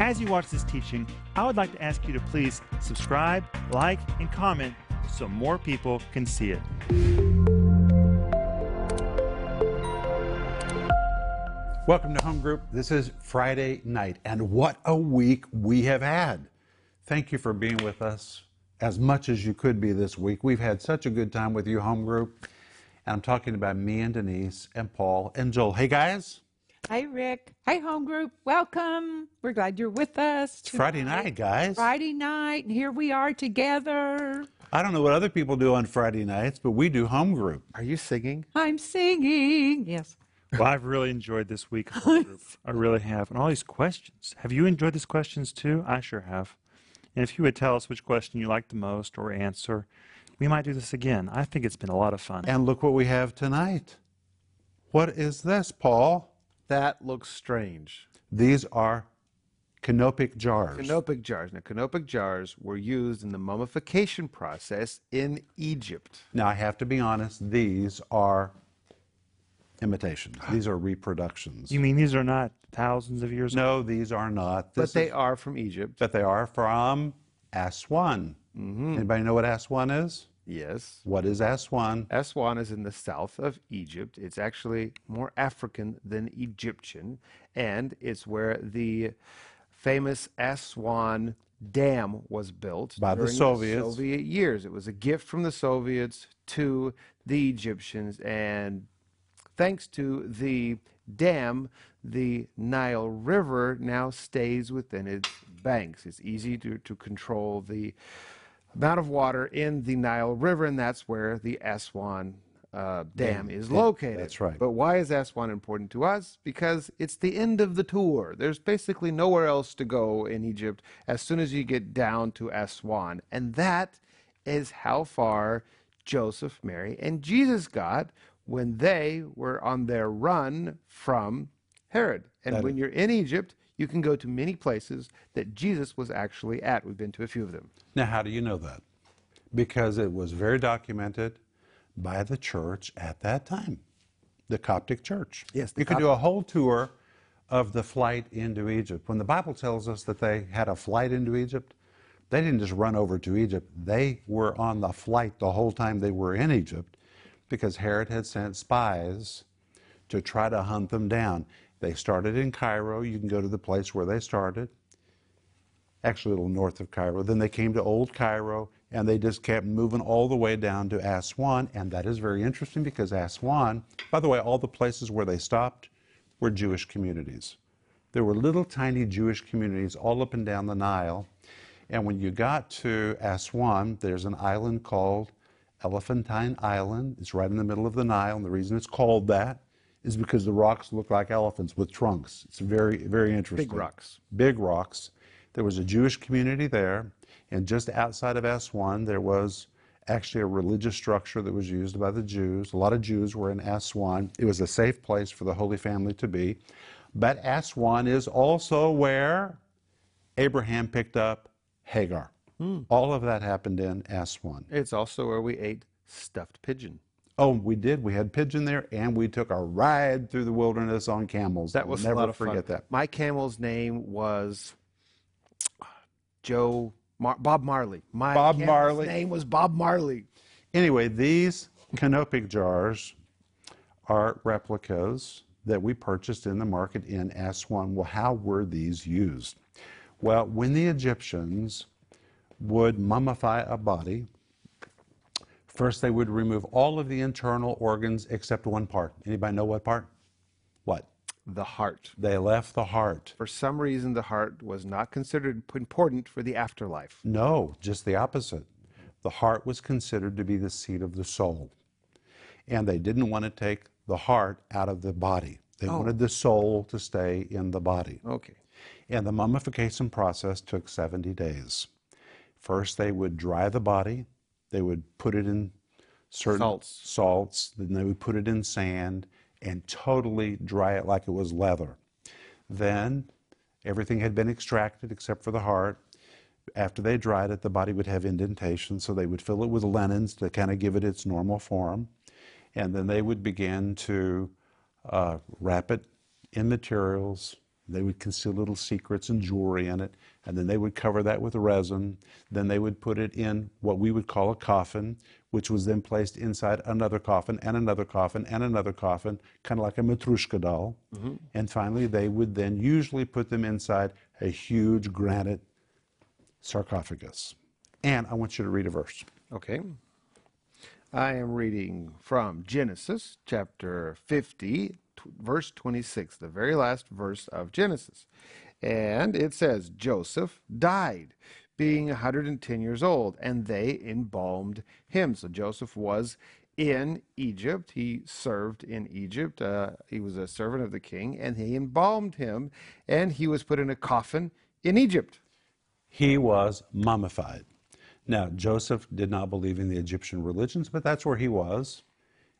As you watch this teaching, I would like to ask you to please subscribe, like, and comment so more people can see it. Welcome to Home Group. This is Friday night, and what a week we have had. Thank you for being with us as much as you could be this week. We've had such a good time with you, Home Group, and I'm talking about me and Denise and Paul and Joel. Hey, guys. Hi, Rick. Hi, Home Group. Welcome. We're glad you're with us. It's Friday night, guys. Friday night, and here we are together. I don't know what other people do on Friday nights, but we do Home Group. Are you singing? I'm singing, yes. Well, I've really enjoyed this week, Home Group. I really have. And all these questions. Have you enjoyed these questions, too? I sure have. And if you would tell us which question you liked the most or answer, we might do this again. I think it's been a lot of fun. And look what we have tonight. What is this, Paul? That looks strange. These are canopic jars. Canopic jars. Now, canopic jars were used in the mummification process in Egypt. Now, I have to be honest, these are imitations. These are reproductions. You mean these are not thousands of years ago? No, these are not. But they are from Egypt. But they are from Aswan. Mm-hmm. Anybody know what Aswan is? Yes. What is Aswan? Aswan is in the south of Egypt. It's actually more African than Egyptian, and it's where the famous Aswan Dam was built by the Soviets. The Soviet years. It was a gift from the Soviets to the Egyptians, and thanks to the dam, the Nile River now stays within its banks. It's easy to control the amount of water in the Nile River, and that's where the Aswan Dam is located. That's right. But why is Aswan important to us? Because it's the end of the tour. There's basically nowhere else to go in Egypt as soon as you get down to Aswan. And that is how far Joseph, Mary, and Jesus got when they were on their run from Herod. And when you're in Egypt, you can go to many places that Jesus was actually at. We've been to a few of them. Now, how do you know that? Because it was very documented by the church at that time, the Coptic Church. Yes, you could do a whole tour of the flight into Egypt. When the Bible tells us that they had a flight into Egypt, they didn't just run over to Egypt. They were on the flight the whole time they were in Egypt because Herod had sent spies to try to hunt them down. They started in Cairo. You can go to the place where they started, actually a little north of Cairo. Then they came to Old Cairo, and they just kept moving all the way down to Aswan, and that is very interesting because Aswan, by the way, all the places where they stopped were Jewish communities. There were little tiny Jewish communities all up and down the Nile, and when you got to Aswan, there's an island called Elephantine Island. It's right in the middle of the Nile, and the reason it's called that is because the rocks look like elephants with trunks. It's very, very interesting. Big rocks. Big rocks. There was a Jewish community there, and just outside of Aswan, there was actually a religious structure that was used by the Jews. A lot of Jews were in Aswan. It was a safe place for the Holy Family to be. But Aswan is also where Abraham picked up Hagar. All of that happened in Aswan. It's also where we ate stuffed pigeon. Oh, we did. We had pigeon there, and we took a ride through the wilderness on camels. That was a lot of fun. Never forget that. My camel's name was Bob Marley. My Bob camel's Marley. Name was Bob Marley. Anyway, these canopic jars are replicas that we purchased in the market in Aswan. Well, how were these used? Well, when the Egyptians would mummify a body, first, they would remove all of the internal organs except one part. Anybody know what part? What? The heart. They left the heart. For some reason, the heart was not considered important for the afterlife. No, just the opposite. The heart was considered to be the seat of the soul. And they didn't want to take the heart out of the body. They wanted the soul to stay in the body. Okay. And the mummification process took 70 days. First, they would dry the body. They would put it in certain salts, then they would put it in sand and totally dry it like it was leather. Then everything had been extracted except for the heart. After they dried it, the body would have indentations, so they would fill it with linens to kind of give it its normal form. And then they would begin to wrap it in materials, They would conceal little secrets and jewelry in it, and then they would cover that with resin. Then they would put it in what we would call a coffin, which was then placed inside another coffin and another coffin and another coffin, kind of like a matrushka doll. Mm-hmm. And finally, they would then usually put them inside a huge granite sarcophagus. And I want you to read a verse. Okay. I am reading from Genesis chapter 50, verse 26, the very last verse of Genesis. And it says, Joseph died, being 110 years old, and they embalmed him. So Joseph was in Egypt. He served in Egypt. He was a servant of the king, and he embalmed him, and he was put in a coffin in Egypt. He was mummified. Now, Joseph did not believe in the Egyptian religions, but that's where he was.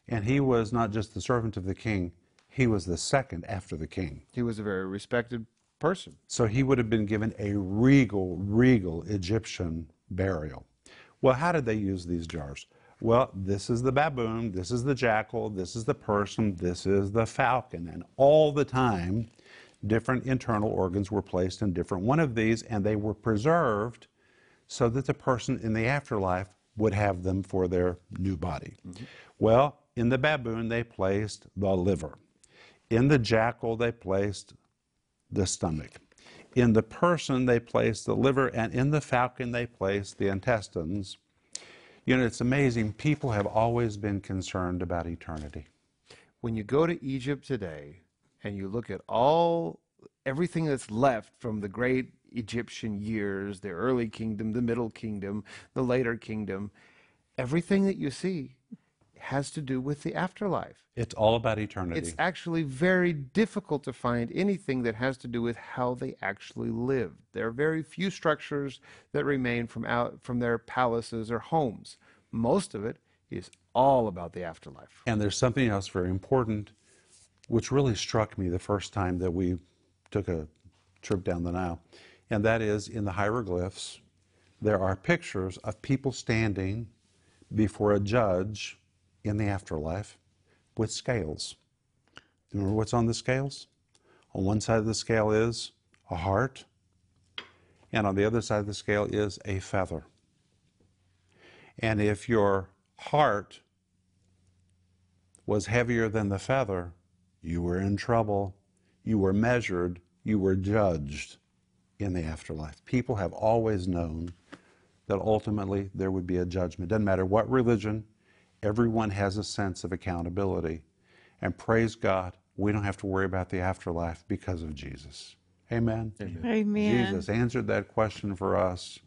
And he was not just the servant of the king, he was the second after the king. He was a very respected person. So he would have been given a regal Egyptian burial. Well, how did they use these jars? Well, this is the baboon, this is the jackal, this is the person, this is the falcon. And all the time, different internal organs were placed in different one of these, and they were preserved so that the person in the afterlife would have them for their new body. Mm-hmm. Well, in the baboon, they placed the liver. In the jackal, they placed the stomach. In the person, they placed the liver, and in the falcon, they placed the intestines. You know, it's amazing. People have always been concerned about eternity. When you go to Egypt today, and you look at everything that's left from the great Egyptian years, the early kingdom, the middle kingdom, the later kingdom, everything that you see has to do with the afterlife. It's all about eternity. It's actually very difficult to find anything that has to do with how they actually lived. There are very few structures that remain from their palaces or homes. Most of it is all about the afterlife. And there's something else very important, which really struck me the first time that we took a trip down the Nile, and that is in the hieroglyphs, there are pictures of people standing before a judge in the afterlife with scales. Remember what's on the scales? On one side of the scale is a heart, and on the other side of the scale is a feather. And if your heart was heavier than the feather, you were in trouble, you were measured, you were judged in the afterlife. People have always known that ultimately there would be a judgment. Doesn't matter what religion, everyone has a sense of accountability. And praise God, we don't have to worry about the afterlife because of Jesus. Amen? Amen. Jesus answered that question for us.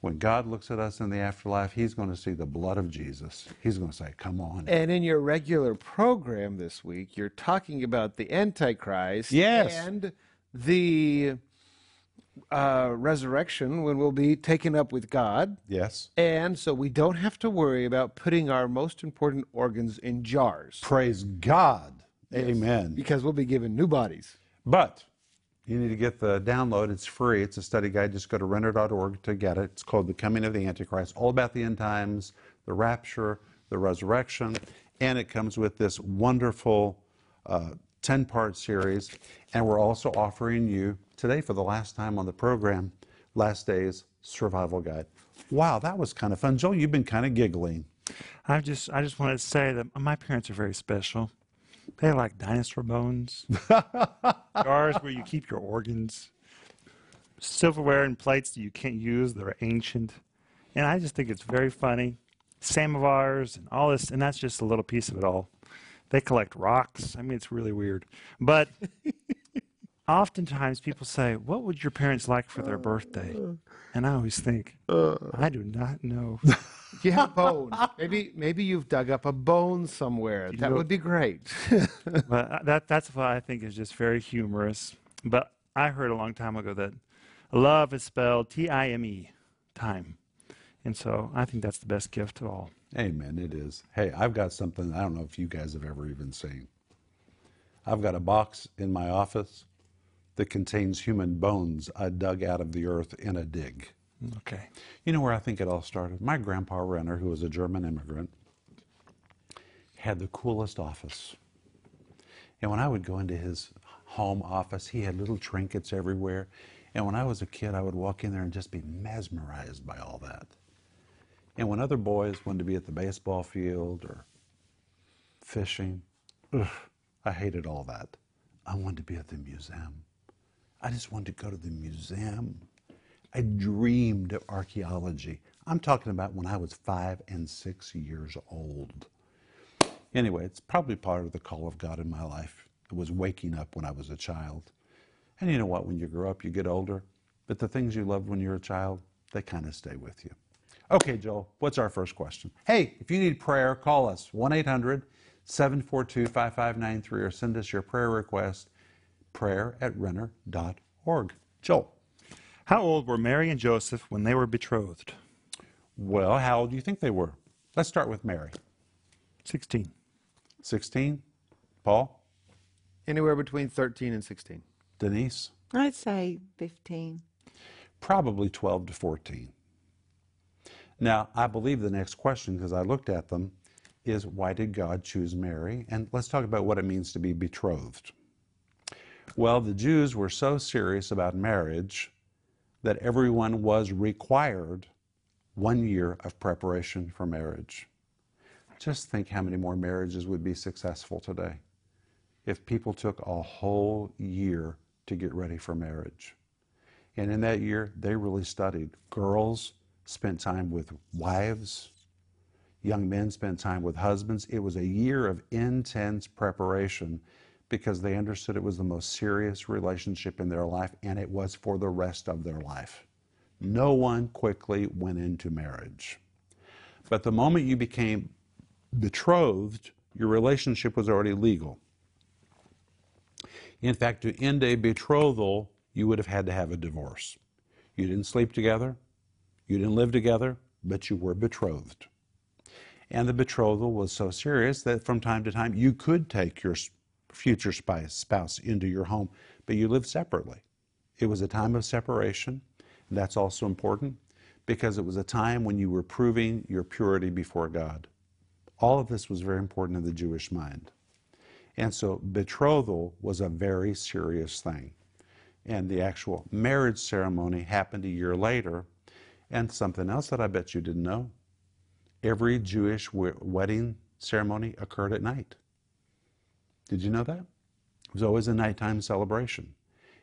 When God looks at us in the afterlife, he's going to see the blood of Jesus. He's going to say, come on. And in your regular program this week, you're talking about the Antichrist. Yes. And the resurrection, when we'll be taken up with God. Yes. And so we don't have to worry about putting our most important organs in jars. Praise God. Yes. Amen. Because we'll be given new bodies. But you need to get the download. It's free. It's a study guide. Just go to Renner.org to get it. It's called The Coming of the Antichrist, all about the end times, the rapture, the resurrection, and it comes with this wonderful 10-part series. And we're also offering you today, for the last time on the program, Last Day's Survival Guide. Wow, that was kind of fun. Joel, you've been kind of giggling. I just wanted to say that my parents are very special. They like dinosaur bones, jars where you keep your organs, silverware and plates that you can't use that are ancient. And I just think it's very funny. Samovars and all this, and that's just a little piece of it all. They collect rocks. I mean, it's really weird. But oftentimes people say, what would your parents like for their birthday? And I always think, I do not know. You have bones. Maybe you've dug up a bone somewhere. That would be great. Well, that's what I think is just very humorous. But I heard a long time ago that love is spelled T-I-M-E, time. And so I think that's the best gift of all. Amen, it is. Hey, I've got something I don't know if you guys have ever even seen. I've got a box in my office that contains human bones I dug out of the earth in a dig. Okay. You know where I think it all started? My grandpa Renner, who was a German immigrant, had the coolest office. And when I would go into his home office. He had little trinkets everywhere. And when I was a kid, I would walk in there and just be mesmerized by all that. And when other boys wanted to be at the baseball field or fishing, I hated all that. I wanted to be at the museum. I just wanted to go to the museum. I dreamed of archaeology. I'm talking about when I was 5 and 6 years old. Anyway, it's probably part of the call of God in my life. It was waking up when I was a child. And you know what? When you grow up, you get older. But the things you loved when you were a child, they kind of stay with you. Okay, Joel, what's our first question? Hey, if you need prayer, call us, 1-800-742-5593, or send us your prayer request, prayer@Renner.org. Joel. How old were Mary and Joseph when they were betrothed? Well, how old do you think they were? Let's start with Mary. 16. 16? Paul? Anywhere between 13 and 16. Denise? I'd say 15. Probably 12 to 14. Now, I believe the next question, because I looked at them, is why did God choose Mary? And let's talk about what it means to be betrothed. Well, the Jews were so serious about marriage that everyone was required 1 year of preparation for marriage. Just think how many more marriages would be successful today if people took a whole year to get ready for marriage. And in that year, they really studied. Girls spent time with wives. Young men spent time with husbands. It was a year of intense preparation because they understood it was the most serious relationship in their life, and it was for the rest of their life. No one quickly went into marriage. But the moment you became betrothed, your relationship was already legal. In fact, to end a betrothal, you would have had to have a divorce. You didn't sleep together. You didn't live together, but you were betrothed. And the betrothal was so serious that from time to time you could take your future spouse into your home, but you lived separately. It was a time of separation. And that's also important because it was a time when you were proving your purity before God. All of this was very important in the Jewish mind. And so betrothal was a very serious thing. And the actual marriage ceremony happened a year later. And something else that I bet you didn't know, every Jewish wedding ceremony occurred at night. Did you know that? It was always a nighttime celebration.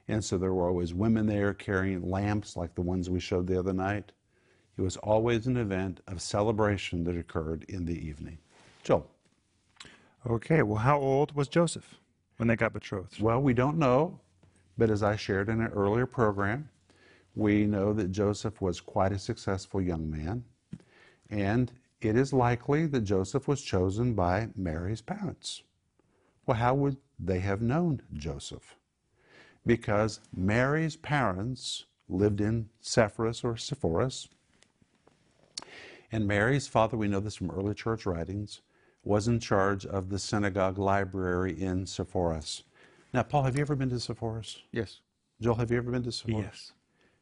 And so there were always women there carrying lamps like the ones we showed the other night. It was always an event of celebration that occurred in the evening. Joel. Okay, well, how old was Joseph when they got betrothed? Well, we don't know, but as I shared in an earlier program, we know that Joseph was quite a successful young man, and it is likely that Joseph was chosen by Mary's parents. Well, how would they have known Joseph? Because Mary's parents lived in Sepphoris, and Mary's father, we know this from early church writings, was in charge of the synagogue library in Sepphoris. Now, Paul, have you ever been to Sepphoris? Yes. Joel, have you ever been to Sepphoris? Yes.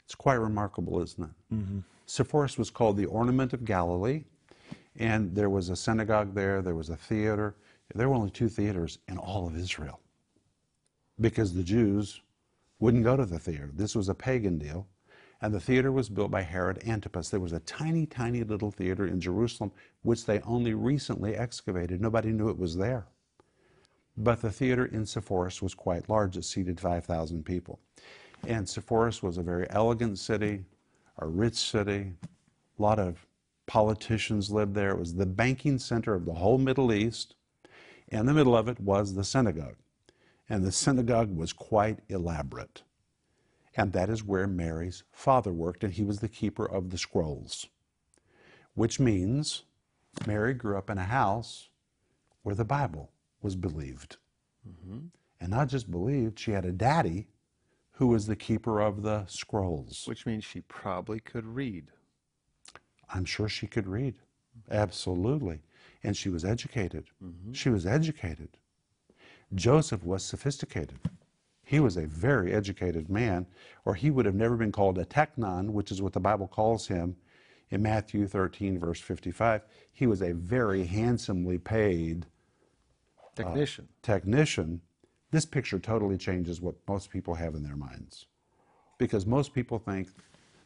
It's quite remarkable, isn't it? Mm-hmm. Sepphoris was called the Ornament of Galilee, and there was a synagogue there, there was a theater. There were only 2 theaters in all of Israel because the Jews wouldn't go to the theater. This was a pagan deal, and the theater was built by Herod Antipas. There was a tiny, tiny little theater in Jerusalem, which they only recently excavated. Nobody knew it was there. But the theater in Sepphoris was quite large. It seated 5,000 people. And Sepphoris was a very elegant city, a rich city. A lot of politicians lived there. It was the banking center of the whole Middle East. And the middle of it was the synagogue. And the synagogue was quite elaborate. And that is where Mary's father worked, and he was the keeper of the scrolls. Which means Mary grew up in a house where the Bible was believed. Mm-hmm. And not just believed, she had a daddy who was the keeper of the scrolls. Which means she probably could read. I'm sure she could read. Absolutely. And she was educated. Mm-hmm. She was educated. Joseph was sophisticated. He was a very educated man, or he would have never been called a teknon, which is what the Bible calls him in Matthew 13, verse 55. He was a very handsomely paid technician. This picture totally changes what most people have in their minds, because most people think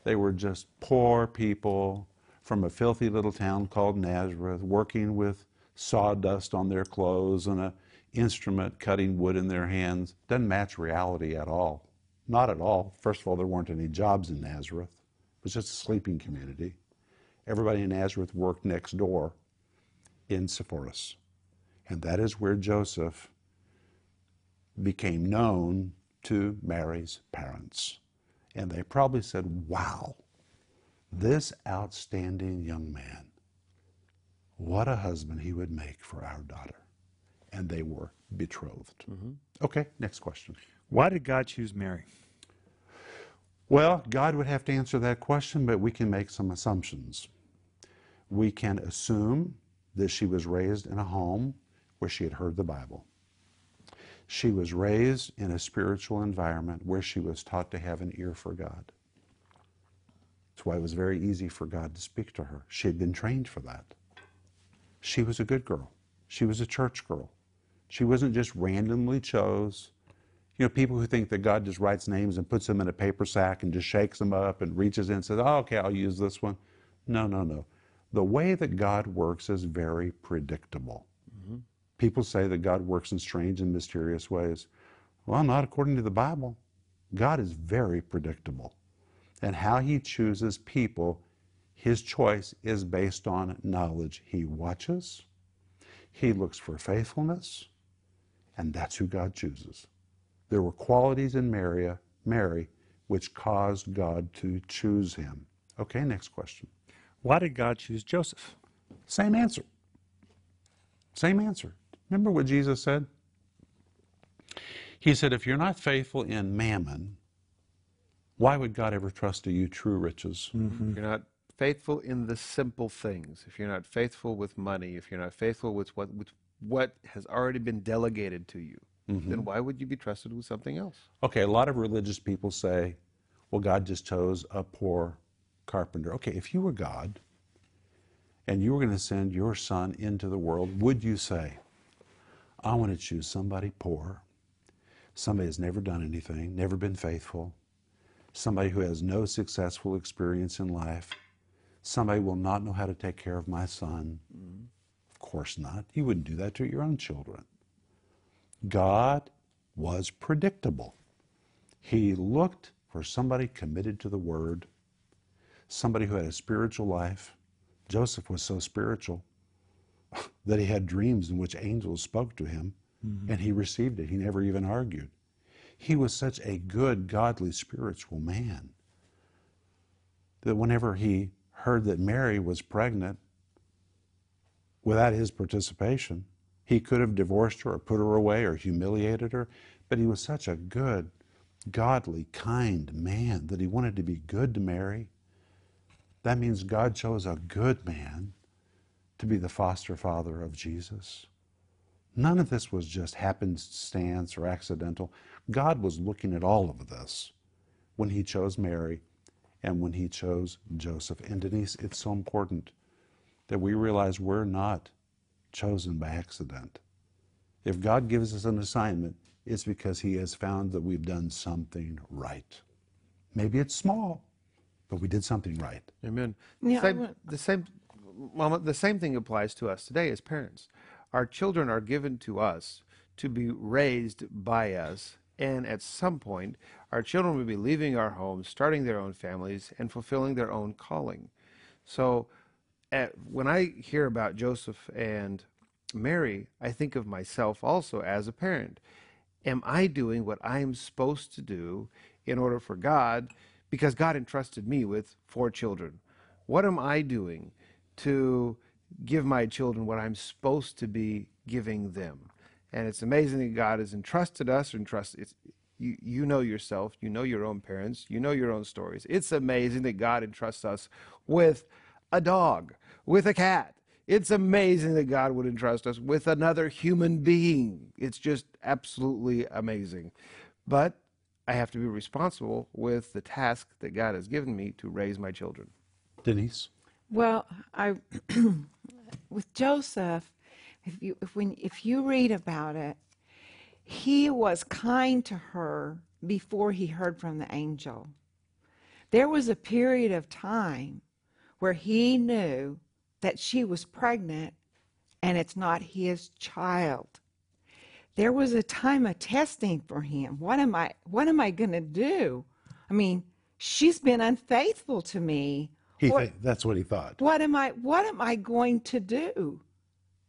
they were just poor people from a filthy little town called Nazareth, working with sawdust on their clothes and an instrument cutting wood in their hands. Doesn't match reality at all. Not at all. First of all, there weren't any jobs in Nazareth. It was just a sleeping community. Everybody in Nazareth worked next door in Sepphoris. And that is where Joseph became known to Mary's parents. And they probably said, wow, this outstanding young man, what a husband he would make for our daughter. And they were betrothed. Mm-hmm. Okay, next question. Why did God choose Mary? Well, God would have to answer that question, but we can make some assumptions. We can assume that she was raised in a home where she had heard the Bible. She was raised in a spiritual environment where she was taught to have an ear for God. That's why it was very easy for God to speak to her. She had been trained for that. She was a good girl. She was a church girl. She wasn't just randomly chose. You know, people who think that God just writes names and puts them in a paper sack and just shakes them up and reaches in and says, oh, okay, I'll use this one. No, no, no. The way that God works is very predictable. Mm-hmm. People say that God works in strange and mysterious ways. Well, not according to the Bible. God is very predictable. And how he chooses people, his choice is based on knowledge. He watches. He looks for faithfulness. And that's who God chooses. There were qualities in Mary which caused God to choose him. Okay, next question. Why did God choose Joseph? Same answer. Same answer. Remember what Jesus said? He said, if you're not faithful in mammon, why would God ever trust you true riches? Mm-hmm. You're not faithful in the simple things. If you're not faithful with money, if you're not faithful with what has already been delegated to you, mm-hmm. then why would you be trusted with something else? Okay, a lot of religious people say, well, God just chose a poor carpenter. Okay, if you were God and you were going to send your son into the world, would you say, I want to choose somebody poor, somebody who's never done anything, never been faithful, somebody who has no successful experience in life, somebody who will not know how to take care of my son? Mm-hmm. Of course not. You wouldn't do that to your own children. God was predictable. He looked for somebody committed to the Word, somebody who had a spiritual life. Joseph was so spiritual that he had dreams in which angels spoke to him, mm-hmm. and he received it. He never even argued. He was such a good, godly, spiritual man that whenever he heard that Mary was pregnant, without his participation, he could have divorced her or put her away or humiliated her, but he was such a good, godly, kind man that he wanted to be good to Mary. That means God chose a good man to be the foster father of Jesus. None of this was just happenstance or accidental. God was looking at all of this when he chose Mary and when he chose Joseph. And Denise, it's so important that we realize we're not chosen by accident. If God gives us an assignment, it's because he has found that we've done something right. Maybe it's small, but we did something right. Amen. Yeah, the same thing applies to us today as parents. Our children are given to us to be raised by us, and at some point, our children will be leaving our homes, starting their own families, and fulfilling their own calling. So, when I hear about Joseph and Mary, I think of myself also as a parent. Am I doing what I'm supposed to do in order for God, because God entrusted me with 4 children? What am I doing to give my children what I'm supposed to be giving them? And it's amazing that God has entrusted us, you know yourself, you know your own parents, you know your own stories. It's amazing that God entrusts us with a dog, with a cat. It's amazing that God would entrust us with another human being. It's just absolutely amazing. But I have to be responsible with the task that God has given me to raise my children. Denise? Well, with Joseph, if you read about it, He was kind to her before he heard from the angel. There was a period of time where he knew that she was pregnant and it's not his child. There was a time of testing for him. What am I going to do? I mean, she's been unfaithful to me. That's what he thought. What am I going to do?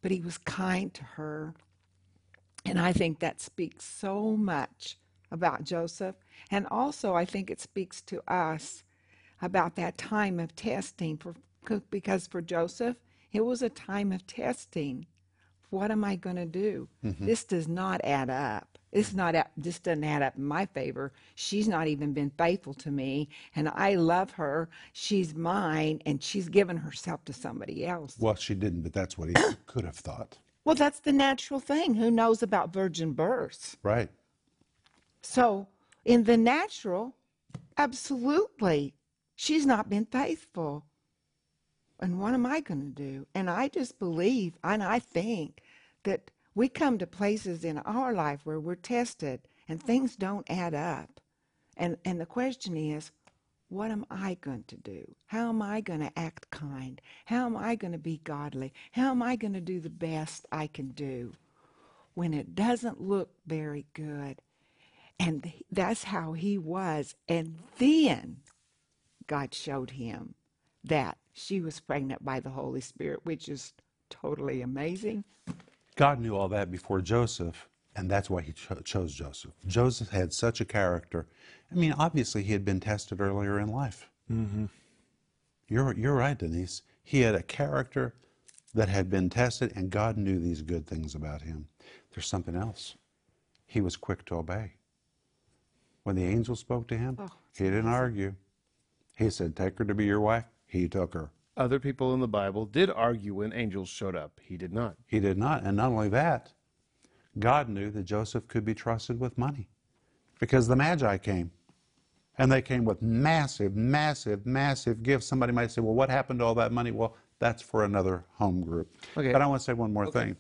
But he was kind to her. And I think that speaks so much about Joseph. And also, I think it speaks to us about that time of testing, because for Joseph, it was a time of testing. What am I going to do? Mm-hmm. This does not add up. This doesn't add up in my favor. She's not even been faithful to me, and I love her. She's mine, and she's given herself to somebody else. Well, she didn't, but that's what he could have thought. Well, that's the natural thing. Who knows about virgin births? Right. So in the natural, absolutely, she's not been faithful. And what am I going to do? And I just believe, and I think that we come to places in our life where we're tested and things don't add up. And the question is, what am I going to do? How am I going to act kind? How am I going to be godly? How am I going to do the best I can do when it doesn't look very good? And that's how he was. And then God showed him that she was pregnant by the Holy Spirit, which is totally amazing. God knew all that before Joseph, and that's why he chose Joseph. Joseph had such a character. I mean, obviously, he had been tested earlier in life. Mm-hmm. You're right, Denise. He had a character that had been tested, and God knew these good things about him. There's something else. He was quick to obey. When the angel spoke to him, he didn't argue. He said, "Take her to be your wife." He took her. Other people in the Bible did argue when angels showed up. He did not. He did not. And not only that, God knew that Joseph could be trusted with money, because the Magi came. And they came with massive, massive, massive gifts. Somebody might say, well, what happened to all that money? Well, that's for another home group. Okay. But I want to say one more thing.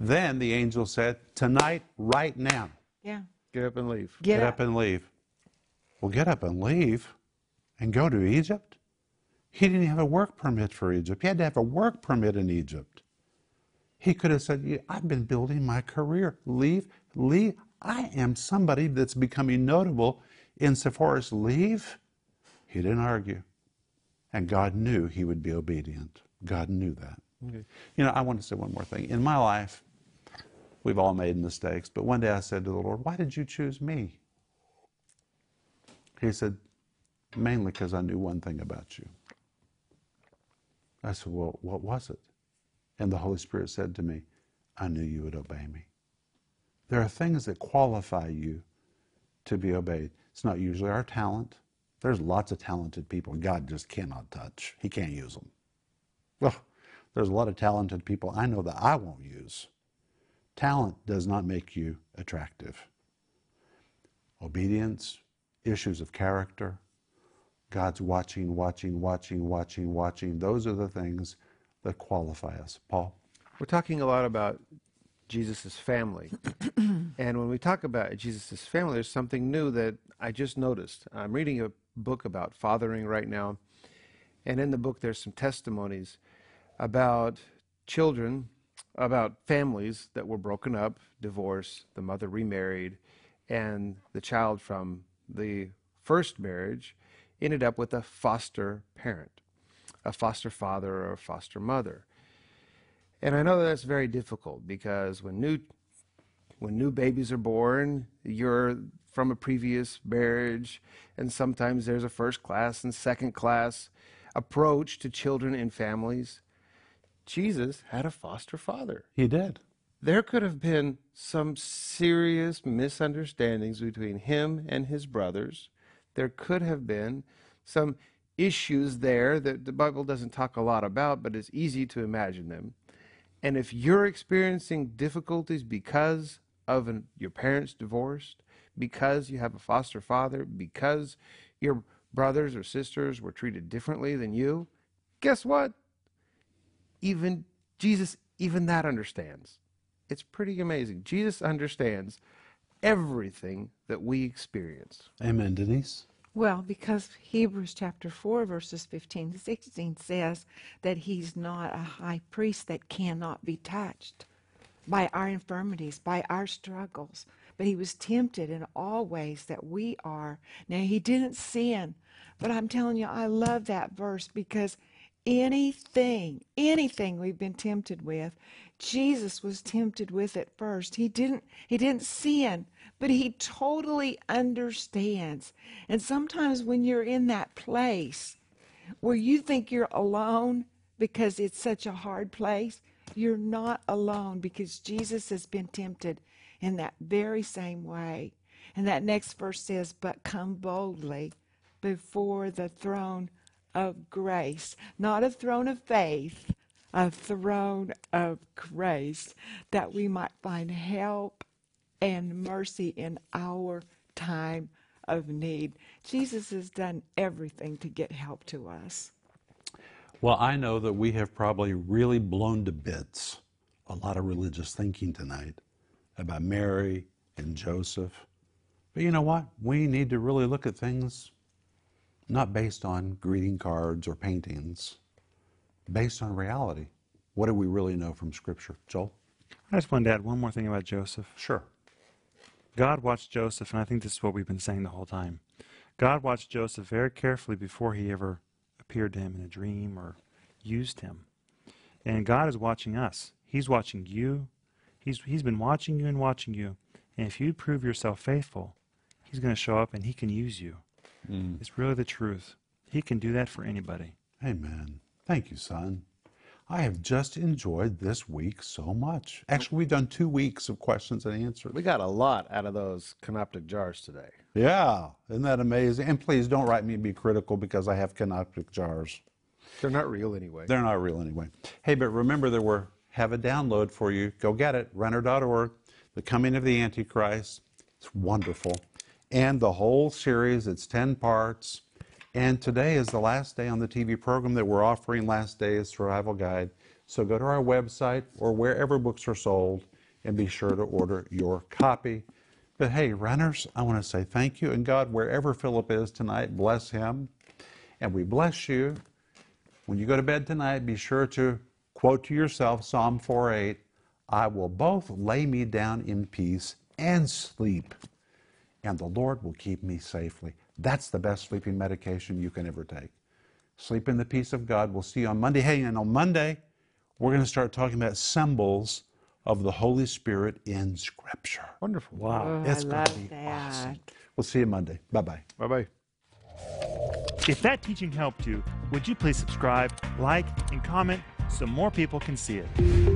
Then the angel said, tonight, right now. Yeah. Get up and leave. Get up and leave. Well, get up and leave and go to Egypt? He didn't have a work permit for Egypt. He had to have a work permit in Egypt. He could have said, yeah, I've been building my career. Leave. I am somebody that's becoming notable in Sepphoris. Leave. He didn't argue. And God knew he would be obedient. God knew that. Okay. You know, I want to say one more thing. In my life, we've all made mistakes. But one day I said to the Lord, why did you choose me? He said, mainly because I knew one thing about you. I said, well, what was it? And the Holy Spirit said to me, I knew you would obey me. There are things that qualify you to be obeyed. It's not usually our talent. There's lots of talented people God just cannot touch. He can't use them. Well, there's a lot of talented people I know that I won't use. Talent does not make you attractive. Obedience, issues of character, God's watching. Those are the things that qualify us. Paul? We're talking a lot about Jesus' family. And when we talk about Jesus' family, there's something new that I just noticed. I'm reading a book about fathering right now. And in the book, there's some testimonies about children, about families that were broken up, divorced, the mother remarried, and the child from the first marriage ended up with a foster parent, a foster father or a foster mother. And I know that that's very difficult, because when new babies are born, you're from a previous marriage, and sometimes there's a first class and second class approach to children and families. Jesus had a foster father. He did. There could have been some serious misunderstandings between him and his brothers. There could have been some issues there that the Bible doesn't talk a lot about, but it's easy to imagine them. And if you're experiencing difficulties because of your parents divorced, because you have a foster father, because your brothers or sisters were treated differently than you, guess what? Even Jesus, even that understands. It's pretty amazing. Jesus understands everything that we experience. Amen, Denise. Well, because Hebrews chapter 4, verses 15 to 16 says that he's not a high priest that cannot be touched by our infirmities, by our struggles. But he was tempted in all ways that we are. Now, he didn't sin, but I'm telling you, I love that verse because anything we've been tempted with, Jesus was tempted with it first. He didn't sin, but he totally understands. And sometimes when you're in that place where you think you're alone because it's such a hard place, you're not alone because Jesus has been tempted in that very same way. And that next verse says, but come boldly before the throne of grace, not a throne of faith, a throne of grace, that we might find help and mercy in our time of need. Jesus has done everything to get help to us. Well, I know that we have probably really blown to bits a lot of religious thinking tonight about Mary and Joseph. But you know what? We need to really look at things not based on greeting cards or paintings, based on reality. What do we really know from Scripture? Joel? I just wanted to add one more thing about Joseph. Sure. God watched Joseph, and I think this is what we've been saying the whole time. God watched Joseph very carefully before he ever appeared to him in a dream or used him. And God is watching us. He's watching you. He's been watching you and watching you. And if you prove yourself faithful, he's going to show up and he can use you. Mm. It's really the truth. He can do that for anybody. Amen. Thank you, son. I have just enjoyed this week so much. Actually, we've done 2 weeks of questions and answers. We got a lot out of those canopic jars today. Yeah. Isn't that amazing? And please don't write me and be critical because I have canopic jars. They're not real anyway. They're not real anyway. Hey, but remember that we have a download for you. Go get it. Renner.org. The Coming of the Antichrist. It's wonderful. And the whole series, it's 10 parts. And today is the last day on the TV program that we're offering Last Day's Survival Guide. So go to our website or wherever books are sold and be sure to order your copy. But hey, runners, I want to say thank you. And God, wherever Philip is tonight, bless him. And we bless you. When you go to bed tonight, be sure to quote to yourself Psalm 4:8, I will both lay me down in peace and sleep, and the Lord will keep me safely. That's the best sleeping medication you can ever take. Sleep in the peace of God. We'll see you on Monday. Hey, and on Monday, we're going to start talking about symbols of the Holy Spirit in Scripture. Wonderful. Wow. Oh, it's going to be awesome. We'll see you Monday. Bye-bye. Bye-bye. If that teaching helped you, would you please subscribe, like, and comment so more people can see it?